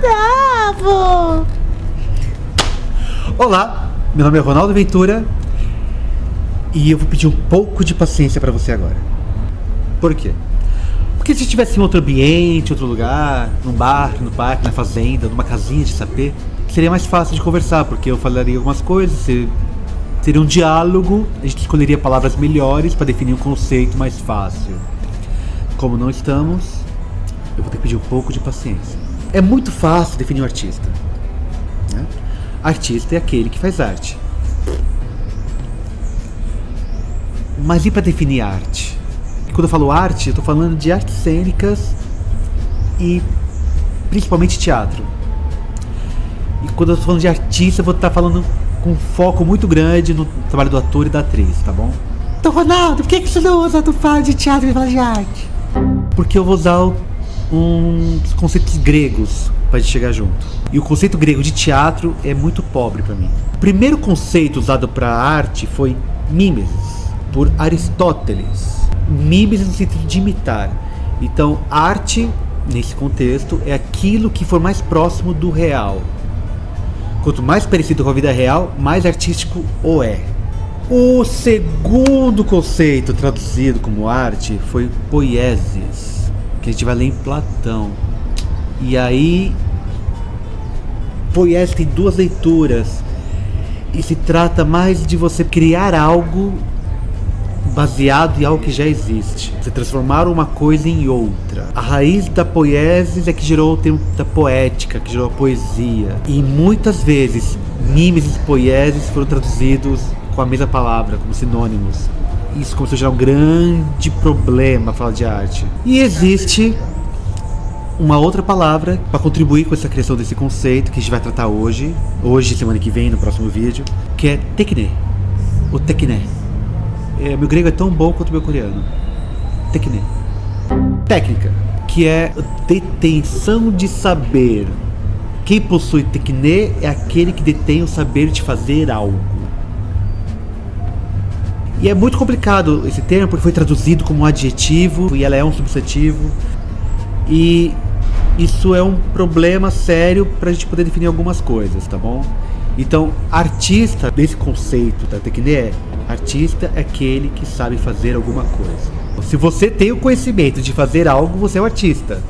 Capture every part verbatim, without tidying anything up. bravo! Olá, meu nome é Ronaldo Ventura e eu vou pedir um pouco de paciência para você agora. Por quê? Porque se estivesse em outro ambiente, outro lugar, num bar, no parque, na fazenda, numa casinha de sapê, seria mais fácil de conversar, porque eu falaria algumas coisas, seria um diálogo, a gente escolheria palavras melhores para definir um conceito mais fácil. Como não estamos, eu vou ter que pedir um pouco de paciência. É muito fácil definir um artista, né? Artista é aquele que faz arte. Mas e para definir arte? Quando eu falo arte, eu estou falando de artes cênicas e principalmente teatro. E quando eu estou falando de artista, eu vou estar falando com um foco muito grande no trabalho do ator e da atriz, tá bom? Então, Ronaldo, por que, que você não usa tu fala de teatro e fala de arte? Porque eu vou usar o, uns conceitos gregos para chegar junto. E o conceito grego de teatro é muito pobre para mim. O primeiro conceito usado para arte foi Mimesis, por Aristóteles. Mimesis no sentido de imitar. Então, arte, nesse contexto, é aquilo que for mais próximo do real. Quanto mais parecido com a vida real, mais artístico ou é. O segundo conceito traduzido como arte foi Poiesis, que a gente vai ler em Platão. E aí, Poiesis tem duas leituras e se trata mais de você criar algo baseado em algo que já existe. Você transformar uma coisa em outra. A raiz da poiesis é que gerou o termo da poética, que gerou a poesia. E muitas vezes, mimesis e poiesis foram traduzidos com a mesma palavra, como sinônimos. Isso começou a gerar um grande problema falar de arte. E existe uma outra palavra para contribuir com essa criação desse conceito que a gente vai tratar hoje, hoje, semana que vem, no próximo vídeo, que é Technē, ou Technē. É, meu grego é tão bom quanto meu coreano. Technē. Técnica, que é detenção de saber. Quem possui Technē é aquele que detém o saber de fazer algo. E é muito complicado esse termo, porque foi traduzido como um adjetivo e ela é um substantivo. E isso é um problema sério para a gente poder definir algumas coisas, tá bom? Então, artista, desse conceito da Technē, artista é aquele que sabe fazer alguma coisa. Se você tem o conhecimento de fazer algo, você é um artista.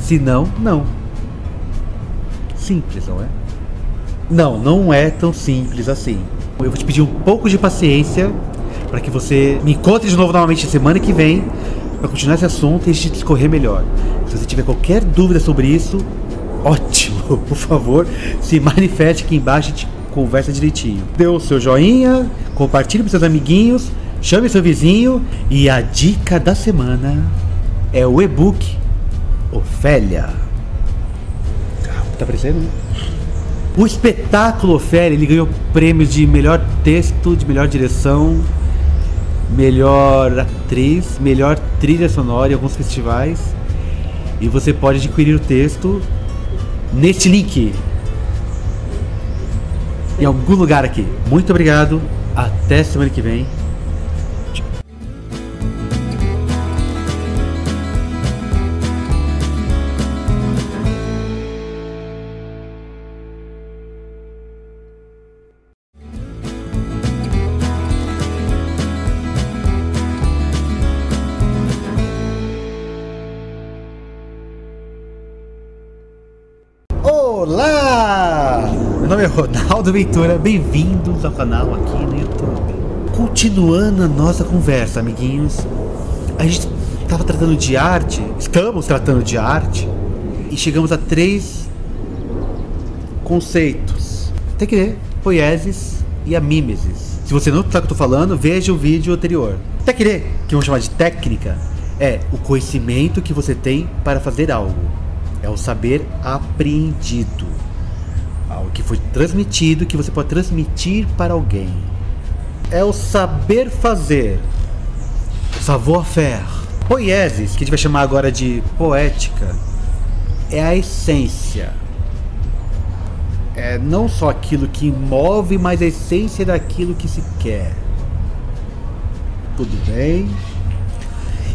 Se não, não. Simples, não é? Não, não é tão simples assim. Eu vou te pedir um pouco de paciência para que você me encontre de novo novamente semana que vem para continuar esse assunto e a gente discorrer melhor. Se você tiver qualquer dúvida sobre isso, ótimo, por favor, se manifeste aqui embaixo, a gente conversa direitinho. Dê o seu joinha, compartilhe com seus amiguinhos, chame seu vizinho e a dica da semana é o e-book Ofélia. Ah, tá aparecendo, né? O espetáculo Ofélia, ele ganhou prêmios de melhor texto, de melhor direção, melhor atriz, melhor trilha sonora em alguns festivais. E você pode adquirir o texto neste link, em algum lugar aqui. Muito obrigado, até semana que vem. Olá! Meu nome é Ronaldo Ventura, bem-vindos ao canal aqui no YouTube. Continuando a nossa conversa, amiguinhos, a gente estava tratando de arte, estamos tratando de arte, e chegamos a três conceitos: Technē, Poiesis e a Mimesis. Se você não sabe o que eu estou falando, veja o vídeo anterior. Technē, que vamos chamar de técnica, é o conhecimento que você tem para fazer algo. É o saber apreendido, algo que foi transmitido, que você pode transmitir para alguém. É o saber fazer, o savoir-faire. Poiesis, que a gente vai chamar agora de poética, é a essência. É não só aquilo que move, mas a essência daquilo que se quer. Tudo bem?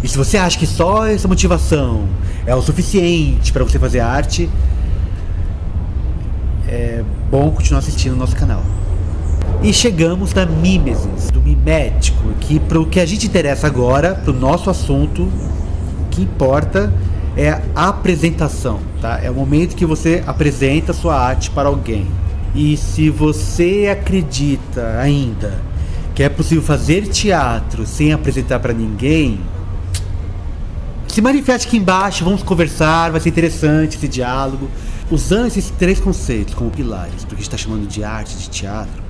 E se você acha que só essa motivação é o suficiente para você fazer arte, é bom continuar assistindo o nosso canal. E chegamos na Mimesis, do mimético, que para o que a gente interessa agora, para o nosso assunto, o que importa é a apresentação, tá? É o momento que você apresenta sua arte para alguém. E se você acredita ainda que é possível fazer teatro sem apresentar para ninguém, se manifeste aqui embaixo, vamos conversar, vai ser interessante esse diálogo. Usando esses três conceitos como pilares, porque a gente está chamando de arte, de teatro,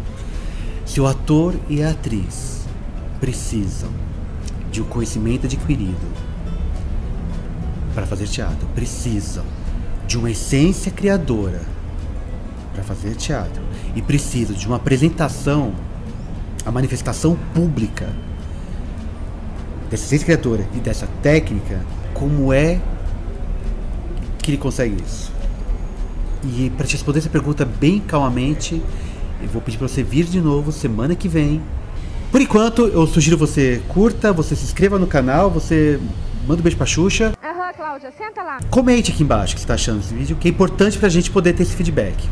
se o ator e a atriz precisam de um conhecimento adquirido para fazer teatro, precisam de uma essência criadora para fazer teatro e precisam de uma apresentação, a manifestação pública dessa essência criadora e dessa técnica, como é que ele consegue isso? E para te responder essa pergunta bem calmamente, eu vou pedir para você vir de novo semana que vem. Por enquanto, eu sugiro você curta, você se inscreva no canal, você manda um beijo pra Xuxa. Aham, uhum, Cláudia, senta lá. Comente aqui embaixo o que você tá achando desse vídeo, que é importante pra gente poder ter esse feedback.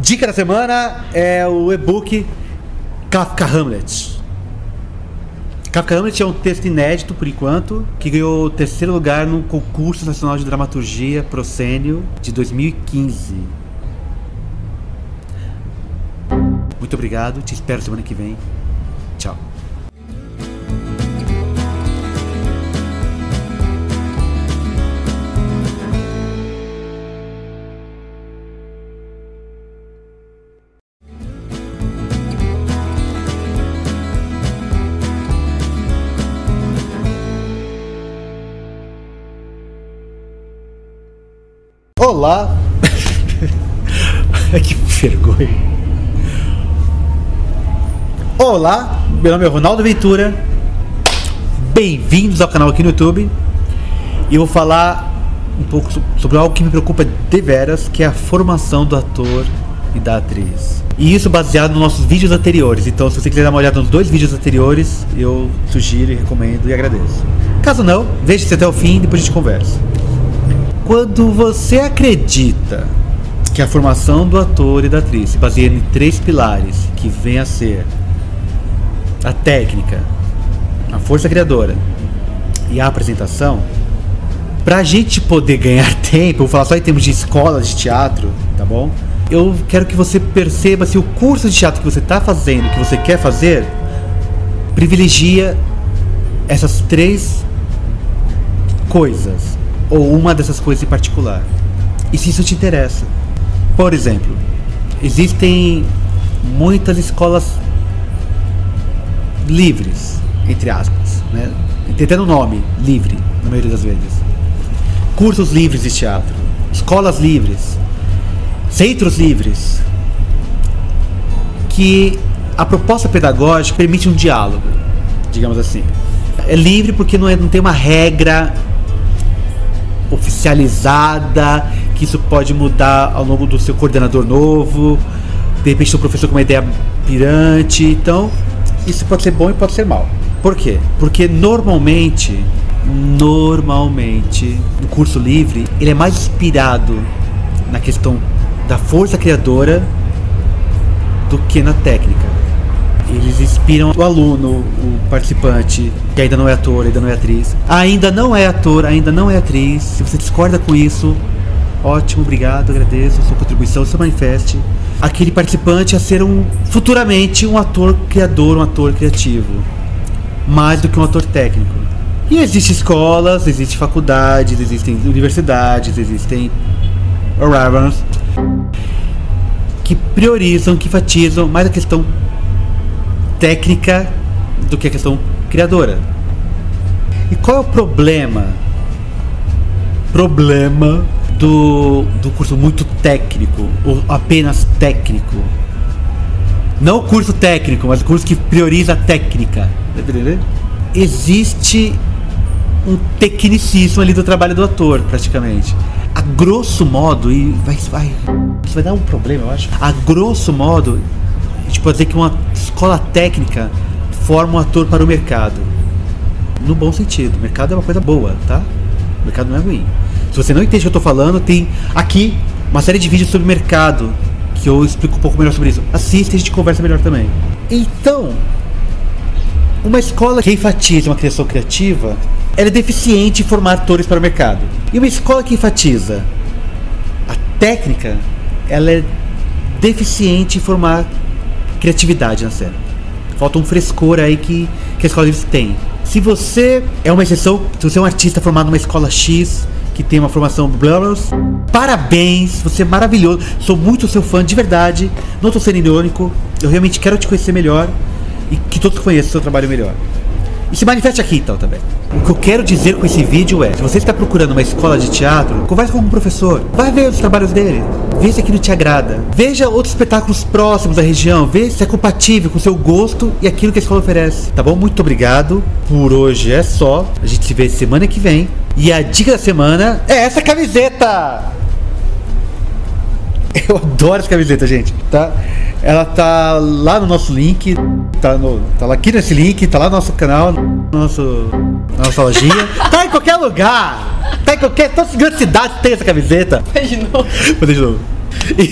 Dica da semana é o e-book Kafka Hamlet. Kafka Hamlet é um texto inédito, por enquanto, que ganhou o terceiro lugar no concurso nacional de dramaturgia Proscênio de dois mil e quinze. Muito obrigado, te espero semana que vem. Tchau. Olá! Que vergonha! Olá, meu nome é Ronaldo Ventura. Bem-vindos ao canal aqui no YouTube. E eu vou falar um pouco sobre algo que me preocupa deveras, que é a formação do ator e da atriz. E isso baseado nos nossos vídeos anteriores. Então, se você quiser dar uma olhada nos dois vídeos anteriores, eu sugiro, recomendo e agradeço. Caso não, veja-se até o fim e depois a gente conversa. Quando você acredita que a formação do ator e da atriz se baseia em três pilares, que vem a ser a técnica, a força criadora e a apresentação, pra gente poder ganhar tempo, eu vou falar só em termos de escola de teatro, tá bom? Eu quero que você perceba se o curso de teatro que você tá fazendo, que você quer fazer, privilegia essas três coisas, ou uma dessas coisas em particular, e se isso te interessa. Por exemplo, existem muitas escolas livres, entre aspas, né? Entendendo o nome, livre, na maioria das vezes, cursos livres de teatro, escolas livres, centros livres, que a proposta pedagógica permite um diálogo, digamos assim. É livre porque não, é, não tem uma regra oficializada, que isso pode mudar ao longo do seu coordenador novo, de repente seu professor com uma ideia pirante. Então isso pode ser bom e pode ser mal. Por quê? Porque normalmente normalmente no curso livre ele é mais inspirado na questão da força criadora do que na técnica. Eles inspiram o aluno, o participante, que ainda não é ator, ainda não é atriz. Ainda não é ator, ainda não é atriz. Se você discorda com isso, ótimo, obrigado, agradeço a sua contribuição, seu manifeste. Aquele participante a ser um, futuramente um ator criador, um ator criativo, mais do que um ator técnico. E existem escolas, existem faculdades, existem universidades, existem que priorizam, que enfatizam mais a questão técnica do que a questão criadora. E qual é o problema problema do, do curso muito técnico ou apenas técnico? Não o curso técnico, mas o curso que prioriza a técnica. Existe um tecnicismo ali do trabalho do ator, praticamente. A grosso modo, e vai, vai, isso vai dar um problema, eu acho. A grosso modo, a gente pode dizer que uma escola técnica forma um ator para o mercado. No bom sentido, o mercado é uma coisa boa, tá? O mercado não é ruim. Se você não entende o que eu tô falando, tem aqui uma série de vídeos sobre mercado que eu explico um pouco melhor sobre isso. Assista e a gente conversa melhor também. Então, uma escola que enfatiza uma criação criativa, ela é deficiente em formar atores para o mercado. E uma escola que enfatiza a técnica, ela é deficiente em formar criatividade na cena. Falta um frescor aí que, que a escola deles tem. Se você é uma exceção, se você é um artista formado numa escola X, que tem uma formação blá blá, parabéns, você é maravilhoso, sou muito seu fã de verdade, não estou sendo irônico, eu realmente quero te conhecer melhor e que todos conheçam o seu trabalho melhor. E se manifeste aqui então também. O que eu quero dizer com esse vídeo é, se você está procurando uma escola de teatro, converse com um professor, vai ver os trabalhos dele, vê se aquilo te agrada, veja outros espetáculos próximos da região, vê se é compatível com o seu gosto e aquilo que a escola oferece, tá bom? Muito obrigado, por hoje é só, a gente se vê semana que vem, e a dica da semana é essa camiseta! Eu adoro essa camiseta, gente, tá? Ela tá lá no nosso link, tá, no, tá aqui nesse link, tá lá no nosso canal, no nosso, na nossa lojinha. Tá em qualquer lugar! Tá em qualquer... Todas as grandes cidades tem essa camiseta. Faz de novo. Faz de novo.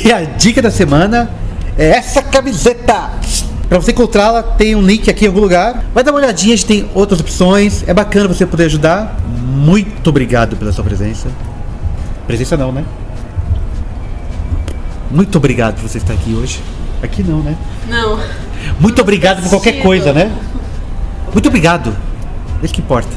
E a dica da semana é essa camiseta! Pra você encontrá-la, tem um link aqui em algum lugar. Vai dar uma olhadinha, a gente tem outras opções. É bacana você poder ajudar. Muito obrigado pela sua presença. Presença não, né? Muito obrigado por você estar aqui hoje. Aqui não, né? Não. Muito obrigado por qualquer coisa, né? Muito obrigado. É isso que importa.